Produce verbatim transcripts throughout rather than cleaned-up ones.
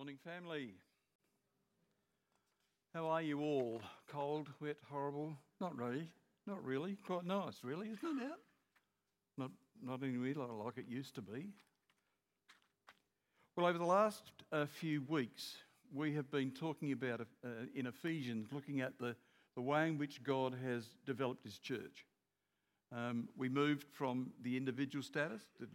Morning, family. How are you all? Cold, wet, horrible? Not really. Not really. Quite nice, really, isn't it? Not not anywhere like it used to be. Well, over the last uh, few weeks, we have been talking about, uh, in Ephesians, looking at the, the way in which God has developed his church. Um, we moved from the individual status, to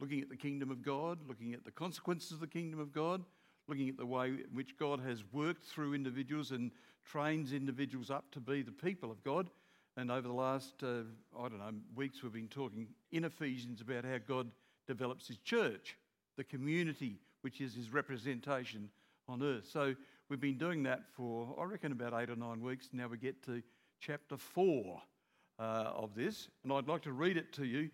looking at the kingdom of God, looking at the consequences of the kingdom of God, looking at the way in which God has worked through individuals and trains individuals up to be the people of God. And over the last, uh, I don't know, weeks we've been talking in Ephesians about how God develops his church, the community, which is his representation on earth. So we've been doing that for, I reckon, about eight or nine weeks. Now we get to chapter four. Uh, of this, and I'd like to read it to you.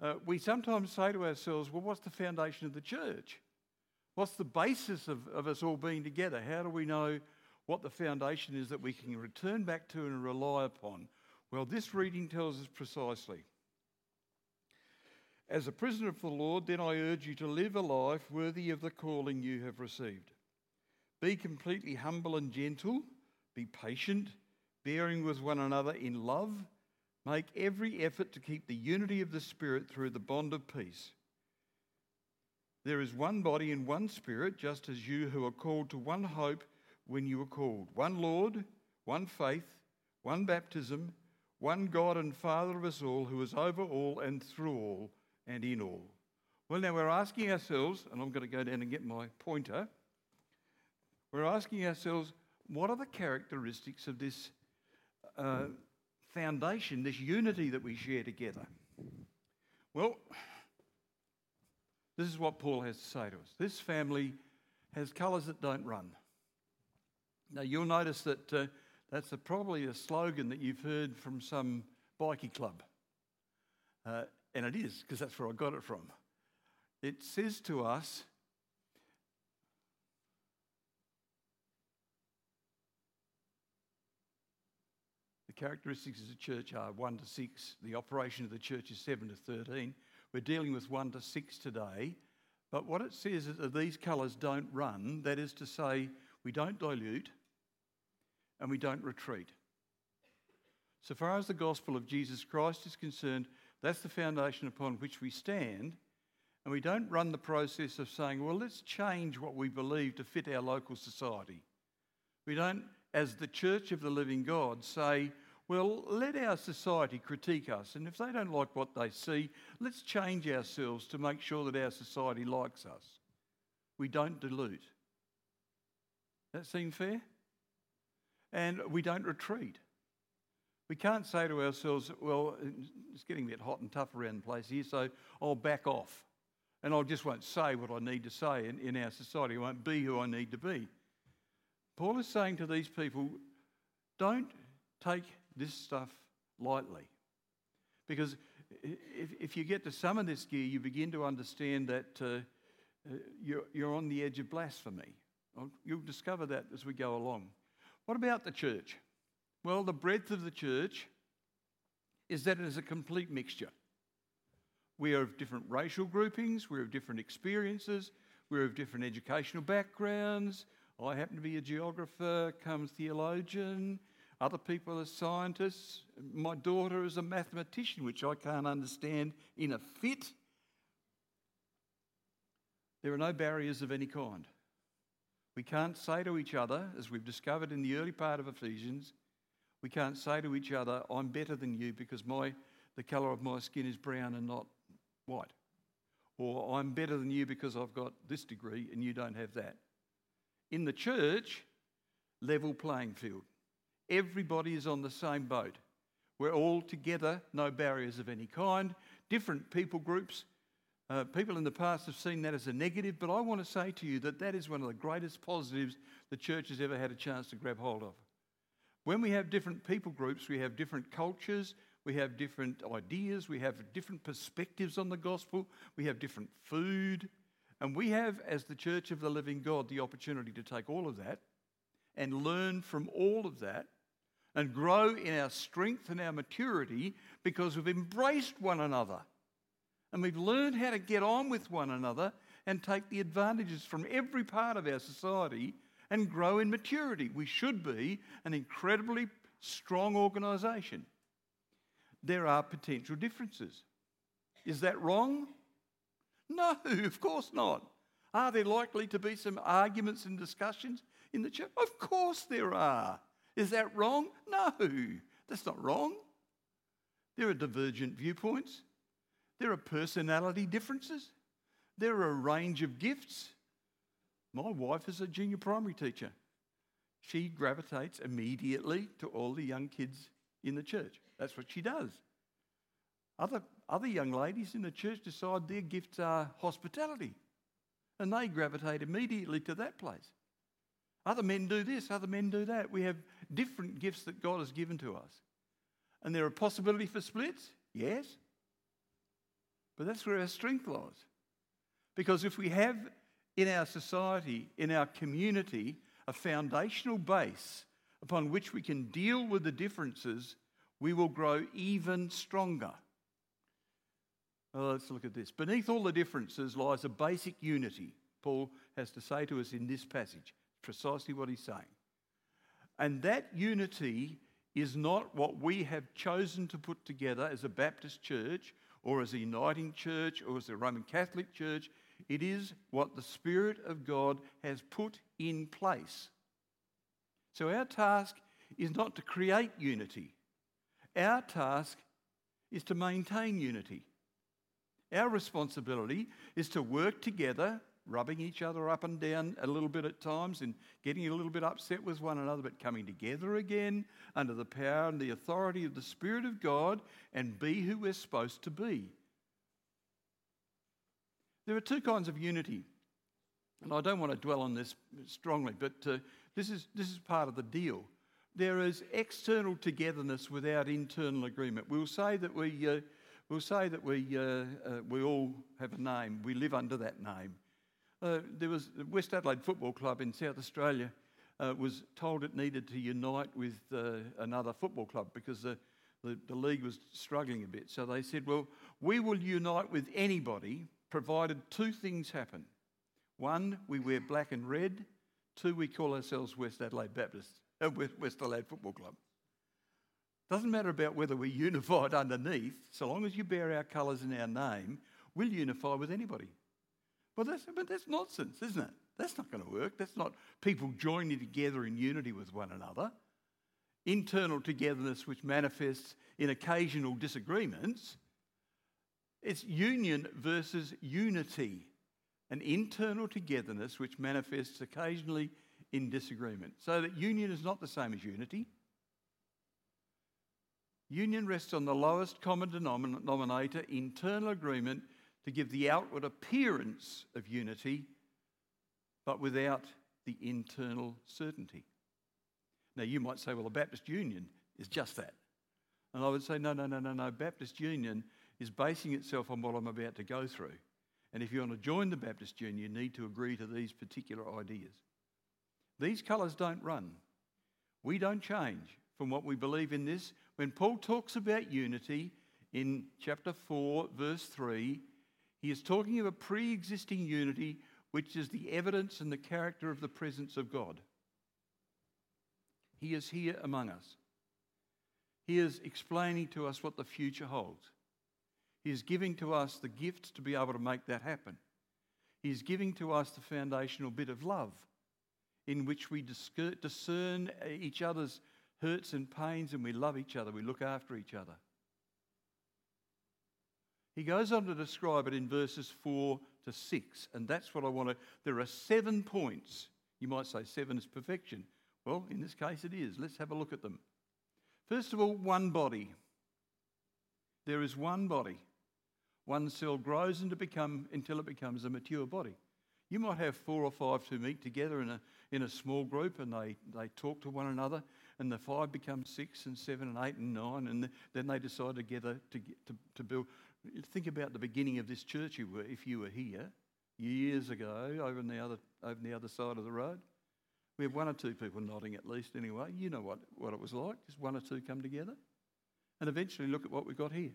Uh, we sometimes say to ourselves, well, what's the foundation of the church? What's the basis of, of us all being together? How do we know what the foundation is that we can return back to and rely upon? Well, this reading tells us precisely. As a prisoner of the Lord, then I urge you to live a life worthy of the calling you have received. Be completely humble and gentle, be patient, bearing with one another in love. Make every effort to keep the unity of the Spirit through the bond of peace. There is one body and one Spirit, just as you who are called to one hope when you are called. One Lord, one faith, one baptism, one God and Father of us all, who is over all and through all and in all. Well, now we're asking ourselves, and I'm going to go down and get my pointer. We're asking ourselves, what are the characteristics of this uh foundation, this unity that we share together? Well, this is what Paul has to say to us. This family has colours that don't run. Now, you'll notice that uh, that's a, probably a slogan that you've heard from some bikie club. Uh, and it is, because that's where I got it from. It says to us, characteristics of the church are one to six. The operation of the church is seven to thirteen. We're dealing with one to six today. But what it says is that these colours don't run. That is to say, we don't dilute and we don't retreat. So far as the gospel of Jesus Christ is concerned, that's the foundation upon which we stand. And we don't run the process of saying, well, let's change what we believe to fit our local society. We don't, as the church of the living God, say, well, let our society critique us, and if they don't like what they see, let's change ourselves to make sure that our society likes us. We don't dilute. That seem fair? And we don't retreat. We can't say to ourselves, well, it's getting a bit hot and tough around the place here, so I'll back off, and I just won't say what I need to say in, in our society. I won't be who I need to be. Paul is saying to these people, don't take this stuff lightly. Because if, if you get to some of this gear, you begin to understand that uh, you're, you're on the edge of blasphemy. You'll discover that as we go along. What about the church? Well, the breadth of the church is that it is a complete mixture. We are of different racial groupings, we're of different experiences, we're of different educational backgrounds. I happen to be a geographer, come theologian. Other people are scientists. My daughter is a mathematician, which I can't understand in a fit. There are no barriers of any kind. We can't say to each other, as we've discovered in the early part of Ephesians, we can't say to each other, I'm better than you because my the colour of my skin is brown and not white. Or I'm better than you because I've got this degree and you don't have that. In the church, level playing field. Everybody is on the same boat. We're all together, no barriers of any kind. Different people groups. Uh, people in the past have seen that as a negative, but I want to say to you that that is one of the greatest positives the church has ever had a chance to grab hold of. When we have different people groups, we have different cultures, we have different ideas, we have different perspectives on the gospel, we have different food. And we have, as the Church of the Living God, the opportunity to take all of that and learn from all of that and grow in our strength and our maturity because we've embraced one another and we've learned how to get on with one another and take the advantages from every part of our society and grow in maturity. We should be an incredibly strong organisation. There are potential differences. Is that wrong? No, of course not. Are there likely to be some arguments and discussions in the church? Of course there are. Is that wrong? No, that's not wrong. There are divergent viewpoints. There are personality differences. There are a range of gifts. My wife is a junior primary teacher. She gravitates immediately to all the young kids in the church. That's what she does. Other, other young ladies in the church decide their gifts are hospitality, and they gravitate immediately to that place. Other men do this, other men do that. We have different gifts that God has given to us. And there are possibility for splits, yes. But that's where our strength lies. Because if we have in our society, in our community, a foundational base upon which we can deal with the differences, we will grow even stronger. Well, let's look at this. Beneath all the differences lies a basic unity, Paul has to say to us in this passage. Precisely what he's saying. And that unity is not what we have chosen to put together as a Baptist church or as a uniting church or as a Roman Catholic church. It is what the Spirit of God has put in place. So our task is not to create unity. Our task is to maintain unity. Our responsibility is to work together, rubbing each other up and down a little bit at times and getting a little bit upset with one another, but coming together again under the power and the authority of the Spirit of God and be who we're supposed to be. There are two kinds of unity, and I don't want to dwell on this strongly, but uh, this is this is part of the deal. There is external togetherness without internal agreement. We'll say that we uh, we'll say that we uh, uh, we all have a name. We live under that name. Uh, there was the West Adelaide Football Club in South Australia uh, was told it needed to unite with uh, another football club because the, the, the league was struggling a bit. So they said, well, we will unite with anybody provided two things happen. One, we wear black and red. Two, we call ourselves West Adelaide Baptist, uh, West Adelaide Football Club. Doesn't matter about whether we're unified underneath, so long as you bear our colours and our name, we'll unify with anybody. Well, that's, but that's nonsense, isn't it? That's not going to work. That's not people joining together in unity with one another. Internal togetherness, which manifests in occasional disagreements, it's union versus unity, an internal togetherness which manifests occasionally in disagreement. So that union is not the same as unity. Union rests on the lowest common denominator, internal agreement, to give the outward appearance of unity, but without the internal certainty. Now, you might say, well, a Baptist union is just that. And I would say, no, no, no, no, no. Baptist union is basing itself on what I'm about to go through. And if you want to join the Baptist union, you need to agree to these particular ideas. These colours don't run. We don't change from what we believe in this. When Paul talks about unity in chapter four, verse three, he is talking of a pre-existing unity, which is the evidence and the character of the presence of God. He is here among us. He is explaining to us what the future holds. He is giving to us the gifts to be able to make that happen. He is giving to us the foundational bit of love in which we discern each other's hurts and pains, and we love each other, we look after each other. He goes on to describe it in verses four to six, and that's what I want to... There are seven points. You might say seven is perfection. Well, in this case it is. Let's have a look at them. First of all, one body. There is one body. One cell grows into become, until it becomes a mature body. You might have four or five to meet together in a, in a small group, and they, they talk to one another, and the five become six and seven and eight and nine, and then they decide together to, to, to build... Think about the beginning of this church. You were, if you were here years ago, over on the other over on the other side of the road, we have one or two people nodding at least. Anyway, you know what, what it was like. Just one or two come together, and eventually look at what we've got here.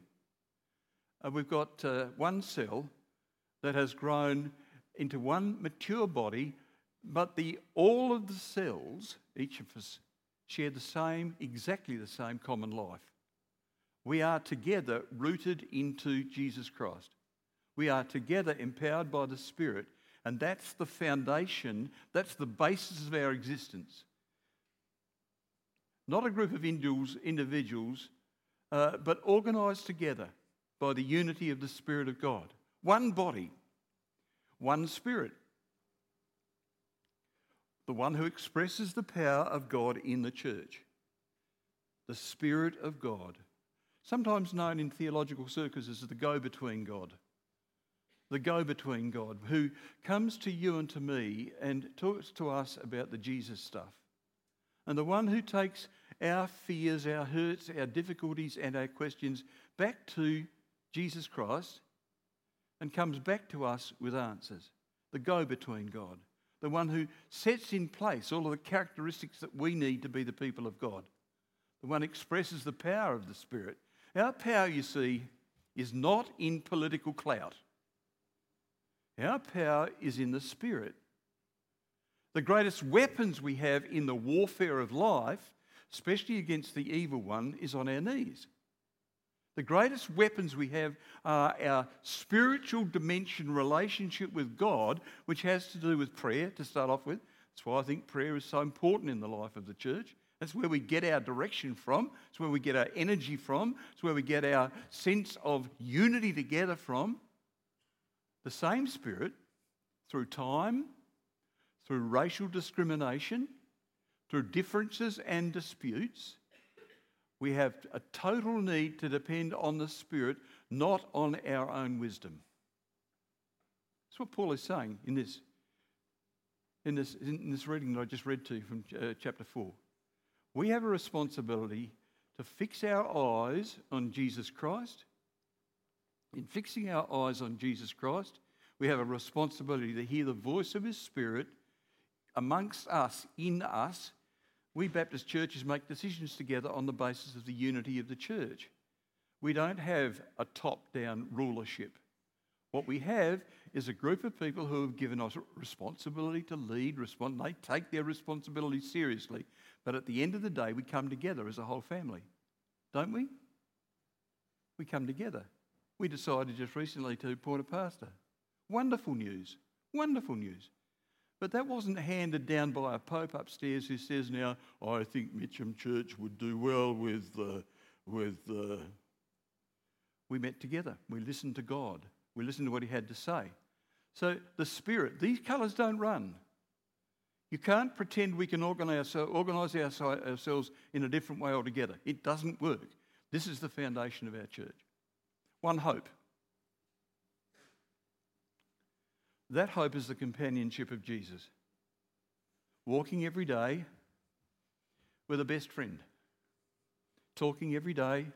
Uh, we've got uh, one cell that has grown into one mature body, but the all of the cells, each of us, share the same, exactly the same common life. We are together rooted into Jesus Christ. We are together empowered by the Spirit, and that's the foundation, that's the basis of our existence. Not a group of individuals, uh, but organised together by the unity of the Spirit of God. One body, one Spirit. The one who expresses the power of God in the church. The Spirit of God, sometimes known in theological circles as the go-between God. The go-between God who comes to you and to me and talks to us about the Jesus stuff. And the one who takes our fears, our hurts, our difficulties and our questions back to Jesus Christ and comes back to us with answers. The go-between God. The one who sets in place all of the characteristics that we need to be the people of God. The one who expresses the power of the Spirit. Our power, you see, is not in political clout. Our power is in the Spirit. The greatest weapons we have in the warfare of life, especially against the evil one, is on our knees. The greatest weapons we have are our spiritual dimension relationship with God, which has to do with prayer to start off with. That's why I think prayer is so important in the life of the church. That's where we get our direction from. It's where we get our energy from. It's where we get our sense of unity together from. The same Spirit, through time, through racial discrimination, through differences and disputes, we have a total need to depend on the Spirit, not on our own wisdom. That's what Paul is saying in this, in this, in this reading that I just read to you from uh, chapter four. We have a responsibility to fix our eyes on Jesus Christ. In fixing our eyes on Jesus Christ, we have a responsibility to hear the voice of His Spirit amongst us, in us. We Baptist churches make decisions together on the basis of the unity of the church. We don't have a top-down rulership. What we have is a group of people who have given us responsibility to lead, respond. They take their responsibility seriously. But at the end of the day, we come together as a whole family, don't we? We come together. We decided just recently to appoint a pastor. Wonderful news, wonderful news. But that wasn't handed down by a pope upstairs who says now, I think Mitcham Church would do well with the... Uh, with, uh. We met together. We listened to God. We listened to what He had to say. So the Spirit, these colours don't run. You can't pretend we can organise ourselves in a different way altogether. It doesn't work. This is the foundation of our church. One hope. That hope is the companionship of Jesus. Walking every day with a best friend. Talking every day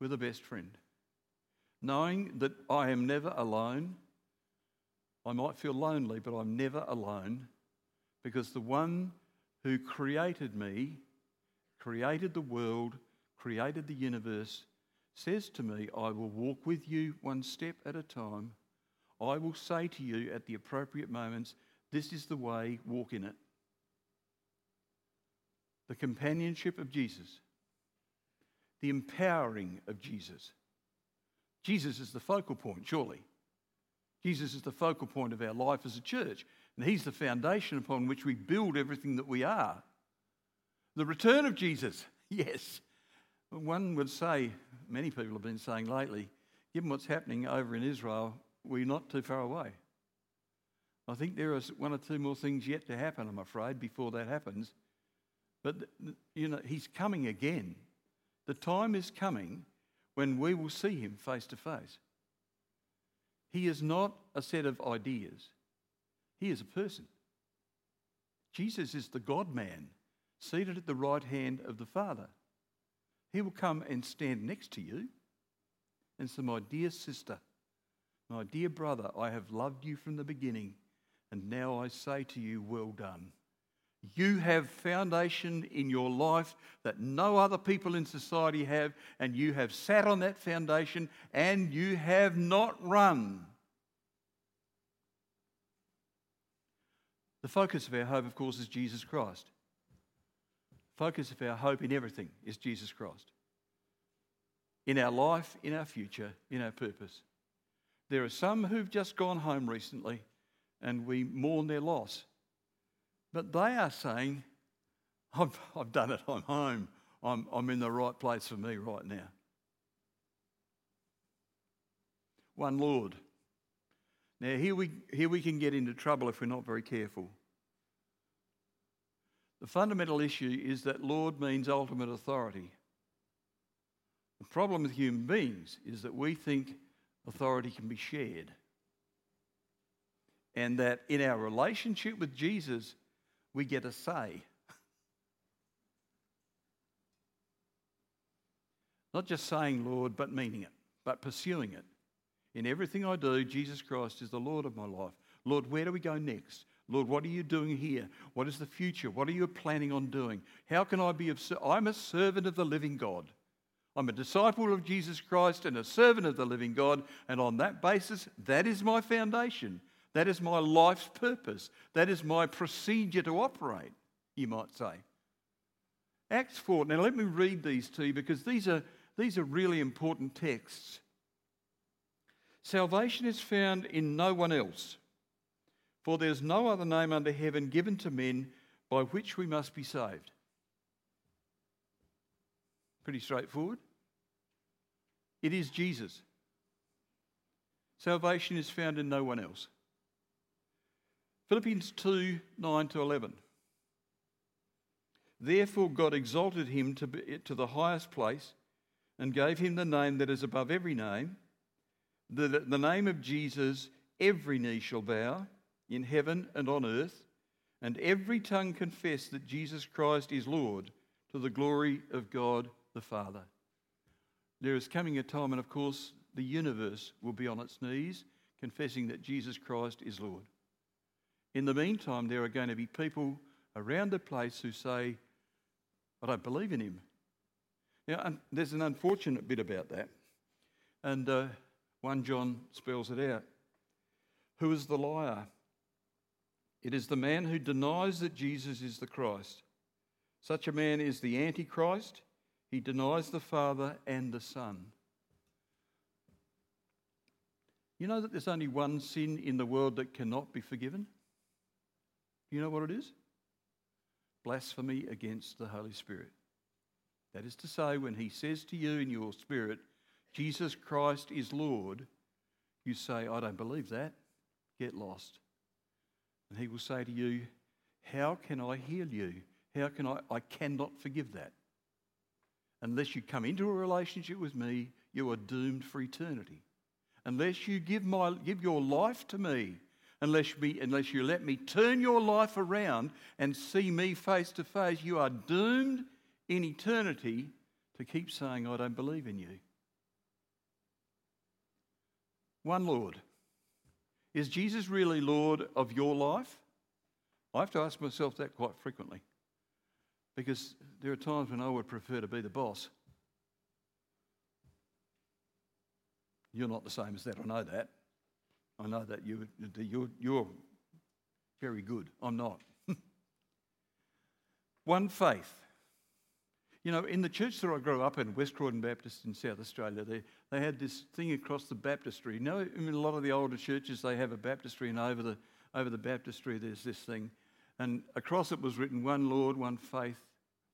with a best friend. Knowing that I am never alone. I might feel lonely, but I'm never alone because the one who created me, created the world, created the universe, says to me, I will walk with you one step at a time. I will say to you at the appropriate moments, this is the way, walk in it. The companionship of Jesus. The empowering of Jesus. Jesus is the focal point, surely. Jesus is the focal point of our life as a church. And He's the foundation upon which we build everything that we are. The return of Jesus, yes. One would say, many people have been saying lately, given what's happening over in Israel, we're not too far away. I think there are one or two more things yet to happen, I'm afraid, before that happens. But, you know, He's coming again. The time is coming when we will see Him face to face. He is not a set of ideas. He is a person. Jesus is the God-man, seated at the right hand of the Father. He will come and stand next to you and say, my dear sister, my dear brother, I have loved you from the beginning, and now I say to you, well done. You have foundation in your life that no other people in society have, and you have sat on that foundation, and you have not run. The focus of our hope, of course, is Jesus Christ. The focus of our hope in everything is Jesus Christ. In our life, in our future, in our purpose. There are some who've just gone home recently and we mourn their loss. But they are saying, I've, I've done it, I'm home. I'm, I'm in the right place for me right now. One Lord. Now here we, here we can get into trouble if we're not very careful. The fundamental issue is that Lord means ultimate authority. The problem with human beings is that we think authority can be shared. And that in our relationship with Jesus, we get a say. Not just saying Lord, but meaning it, but pursuing it. In everything I do, Jesus Christ is the Lord of my life. Lord, where do we go next? Lord, what are you doing here? What is the future? What are you planning on doing? How can I be of ser- I'm a servant of the living God. I'm a disciple of Jesus Christ and a servant of the living God. And on that basis, that is my foundation. That is my life's purpose. That is my procedure to operate, you might say. Acts four. Now let me read these to you because these are, these are really important texts. Salvation is found in no one else, for there's no other name under heaven given to men by which we must be saved. Pretty straightforward. It is Jesus. Salvation is found in no one else. Philippians two, nine to eleven. Therefore God exalted him to, be, to the highest place and gave him the name that is above every name, that the name of Jesus every knee shall bow in heaven and on earth, and every tongue confess that Jesus Christ is Lord, to the glory of God the Father. There is coming a time, and of course the universe will be on its knees confessing that Jesus Christ is Lord. In the meantime, there are going to be people around the place who say, I don't believe in him. Now, there's an unfortunate bit about that. And uh, First John spells it out. Who is the liar? It is the man who denies that Jesus is the Christ. Such a man is the Antichrist. He denies the Father and the Son. You know that there's only one sin in the world that cannot be forgiven? Do you know what it is? Blasphemy against the Holy Spirit. That is to say, when he says to you in your spirit, Jesus Christ is Lord, you say, I don't believe that. Get lost. And he will say to you, how can I heal you? How can I? I cannot forgive that. Unless you come into a relationship with me, you are doomed for eternity. Unless you give my give your life to me, unless me, unless you let me turn your life around and see me face to face, you are doomed in eternity to keep saying, I don't believe in you. One Lord. Is Jesus really Lord of your life? I have to ask myself that quite frequently, because there are times when I would prefer to be the boss. You're not the same as that, I know that. I know that you, you're, you're very good. I'm not. One faith. You know, in the church that I grew up in, West Croydon Baptist in South Australia, they, they had this thing across the baptistry. You know, in a lot of the older churches, they have a baptistry, and over the over the baptistry, there's this thing. And across it was written, one Lord, one faith,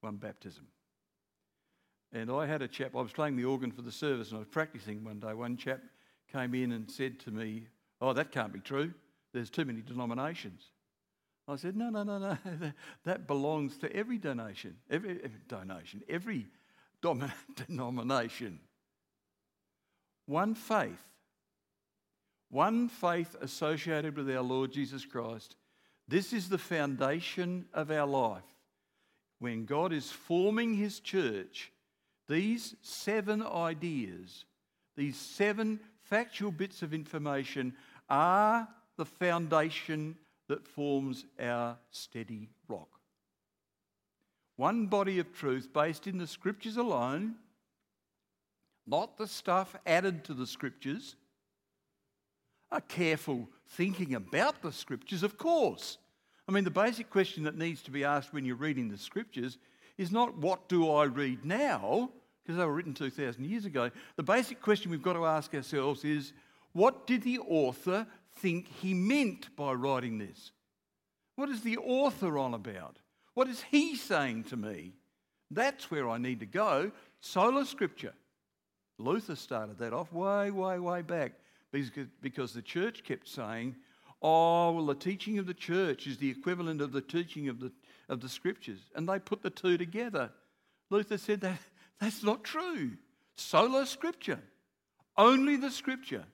one baptism. And I had a chap, I was playing the organ for the service, and I was practicing one day. One chap came in and said to me, oh, that can't be true. There's too many denominations. I said, no, no, no, no. That belongs to every donation, every, every donation, every dom- denomination. One faith, one faith associated with our Lord Jesus Christ. This is the foundation of our life. When God is forming his church, these seven ideas, these seven factual bits of information are the foundation that forms our steady rock. One body of truth based in the scriptures alone, not the stuff added to the scriptures. A careful thinking about the scriptures, of course. I mean, the basic question that needs to be asked when you're reading the scriptures is not what do I read now, because they were written two thousand years ago. The basic question we've got to ask ourselves is, what did the author think he meant by writing this? What is the author on about? What is he saying to me? That's where I need to go. Sola Scriptura. Luther started that off way, way, way back because the church kept saying, oh, well, the teaching of the church is the equivalent of the teaching of the of the scriptures. And they put the two together. Luther said that that's not true. Sola Scriptura. Only the scripture,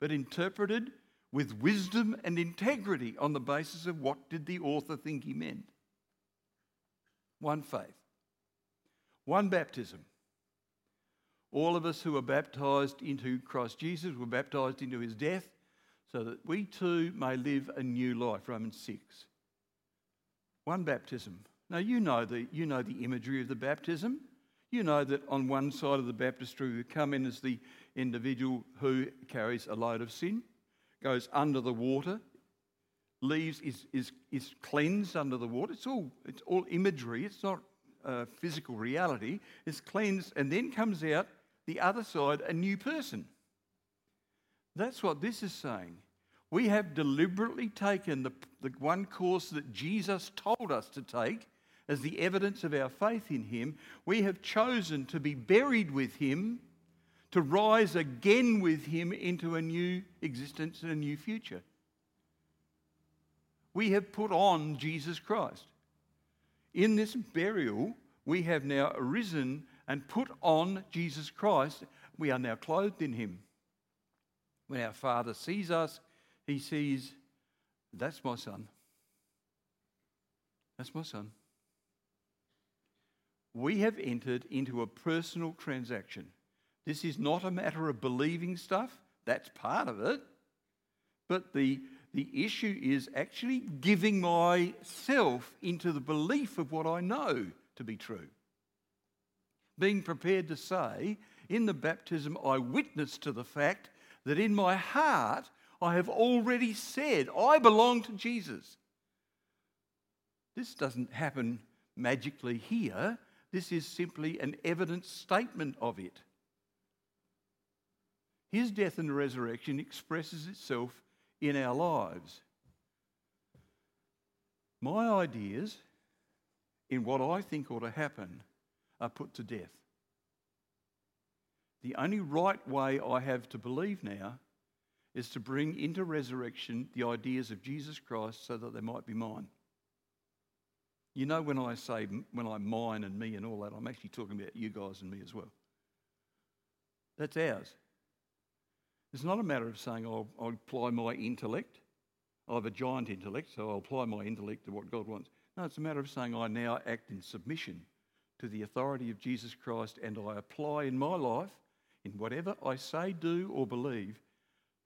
but interpreted with wisdom and integrity on the basis of what did the author think he meant. One faith. One baptism. All of us who are baptised into Christ Jesus were baptised into his death so that we too may live a new life, Romans six. One baptism. Now you know the, you know the imagery of the baptism. You know that on one side of the baptistry we come in as the individual who carries a load of sin, goes under the water, leaves, is is is cleansed under the water. It's all it's all imagery. It's not Uh, physical reality. Is cleansed and then comes out the other side a new person. That's what this is saying. We have deliberately taken the, the one course that Jesus told us to take as the evidence of our faith in him. We have chosen to be buried with him, to rise again with him into a new existence and a new future. We have put on Jesus Christ. In this burial, we have now arisen and put on Jesus Christ. We are now clothed in him. When our Father sees us, he sees, that's my son. That's my son. We have entered into a personal transaction. This is not a matter of believing stuff. That's part of it. But the The issue is actually giving myself into the belief of what I know to be true. Being prepared to say, in the baptism, I witness to the fact that in my heart, I have already said, I belong to Jesus. This doesn't happen magically here. This is simply an evident statement of it. His death and resurrection expresses itself in our lives. My ideas in what I think ought to happen are put to death. The only right way I have to believe now is to bring into resurrection the ideas of Jesus Christ so that they might be mine. You know, when I say when I mine and me and all that, I'm actually talking about you guys and me as well. That's ours. It's not a matter of saying, I'll, I'll apply my intellect. I have a giant intellect, so I'll apply my intellect to what God wants. No, it's a matter of saying, I now act in submission to the authority of Jesus Christ, and I apply in my life, in whatever I say, do, or believe,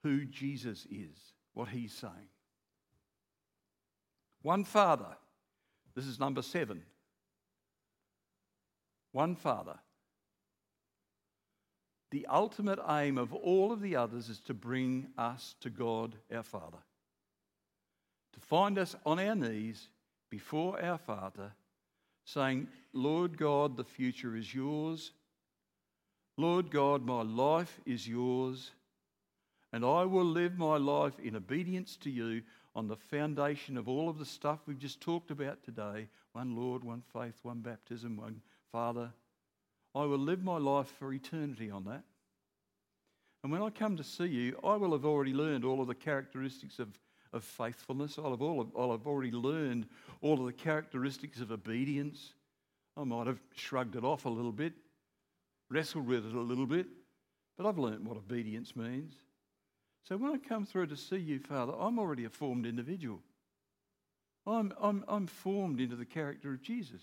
who Jesus is, what he's saying. One Father. This is number seven. One Father. The ultimate aim of all of the others is to bring us to God our Father. To find us on our knees before our Father, saying, Lord God, the future is yours. Lord God, my life is yours. And I will live my life in obedience to you on the foundation of all of the stuff we've just talked about today. One Lord, one faith, one baptism, one Father. I will live my life for eternity on that. And when I come to see you, I will have already learned all of the characteristics of, of faithfulness. I'll have, all of, I'll have already learned all of the characteristics of obedience. I might have shrugged it off a little bit, wrestled with it a little bit, but I've learned what obedience means. So when I come through to see you, Father, I'm already a formed individual. I'm, I'm, I'm formed into the character of Jesus.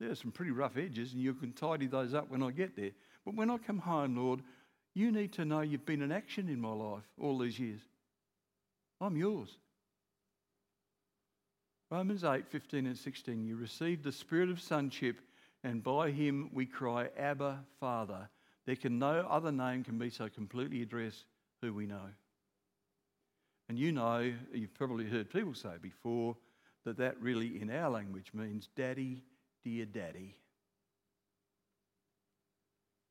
There are some pretty rough edges, and you can tidy those up when I get there. But when I come home, Lord, you need to know you've been in action in my life all these years. I'm yours. Romans eight, fifteen and sixteen, you received the spirit of sonship, and by him we cry, Abba, Father. There can no other name can be so completely addressed who we know. And you know, you've probably heard people say before, that that really in our language means daddy, dear daddy.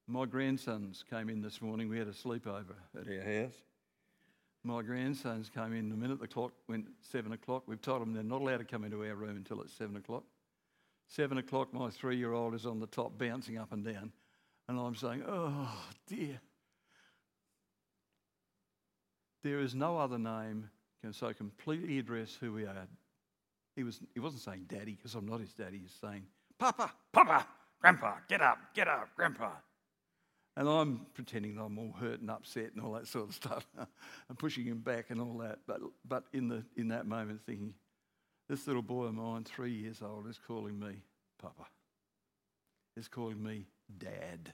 My grandsons came in this morning. We had a sleepover at our house. My grandsons came in the minute the clock went seven o'clock. We've told them they're not allowed to come into our room until it's seven o'clock. seven o'clock, my three-year-old is on the top bouncing up and down. And I'm saying, oh, dear. There is no other name can so completely address who we are. He, was, he wasn't saying daddy, because I'm not his daddy. He's saying, Papa, Papa, Grandpa, get up, get up, Grandpa. And I'm pretending that I'm all hurt and upset and all that sort of stuff. I'm pushing him back and all that. But but in the in that moment thinking, this little boy of mine, three years old, is calling me Papa. It's calling me Dad.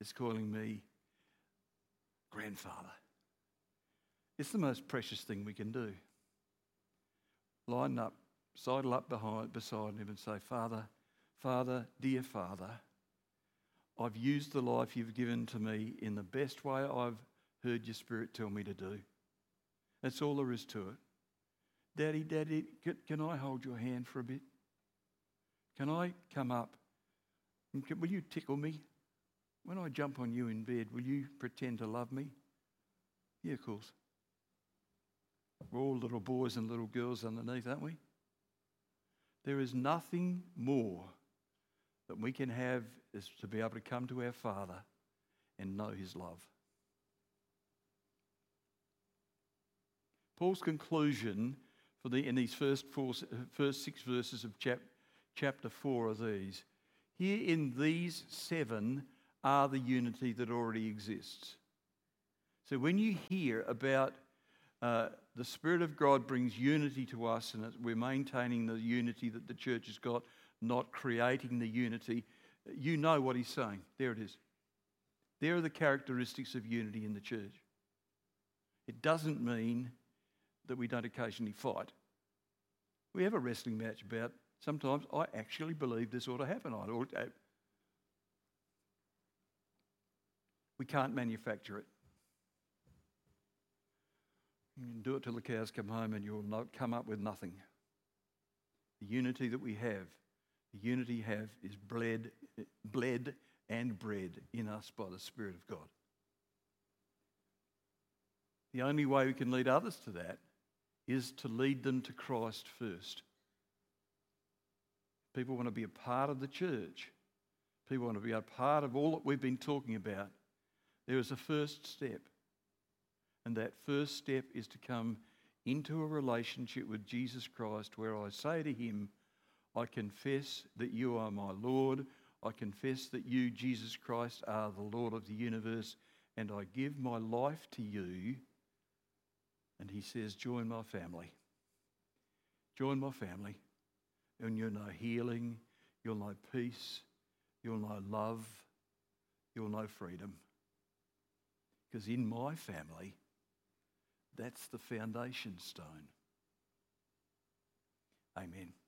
It's calling me Grandfather. It's the most precious thing we can do. Line up, sidle up behind, beside him and say, Father, Father, dear Father, I've used the life you've given to me in the best way I've heard your Spirit tell me to do. That's all there is to it. Daddy, Daddy, can I hold your hand for a bit? Can I come up? Will you tickle me? When I jump on you in bed, will you pretend to love me? Yeah, of course. We're all little boys and little girls underneath, aren't we? There is nothing more that we can have is to be able to come to our Father and know his love. Paul's conclusion for the in these first four, first six verses of chap, chapter four are these. Here in these seven are the unity that already exists. So when you hear about uh, the Spirit of God brings unity to us and we're maintaining the unity that the church has got, not creating the unity, you know what he's saying. There it is. There are the characteristics of unity in the church. It doesn't mean that we don't occasionally fight. We have a wrestling match about, sometimes I actually believe this ought to happen. I ought to. We can't manufacture it. You can do it till the cows come home and you'll not come up with nothing. The unity that we have The unity have is bled, bled and bred in us by the Spirit of God. The only way we can lead others to that is to lead them to Christ first. People want to be a part of the church. People want to be a part of all that we've been talking about. There is a first step. And that first step is to come into a relationship with Jesus Christ where I say to him, I confess that you are my Lord. I confess that you, Jesus Christ, are the Lord of the universe, and I give my life to you. And he says, join my family. Join my family. And you'll know healing, you'll know peace, you'll know love, you'll know freedom. Because in my family, that's the foundation stone. Amen.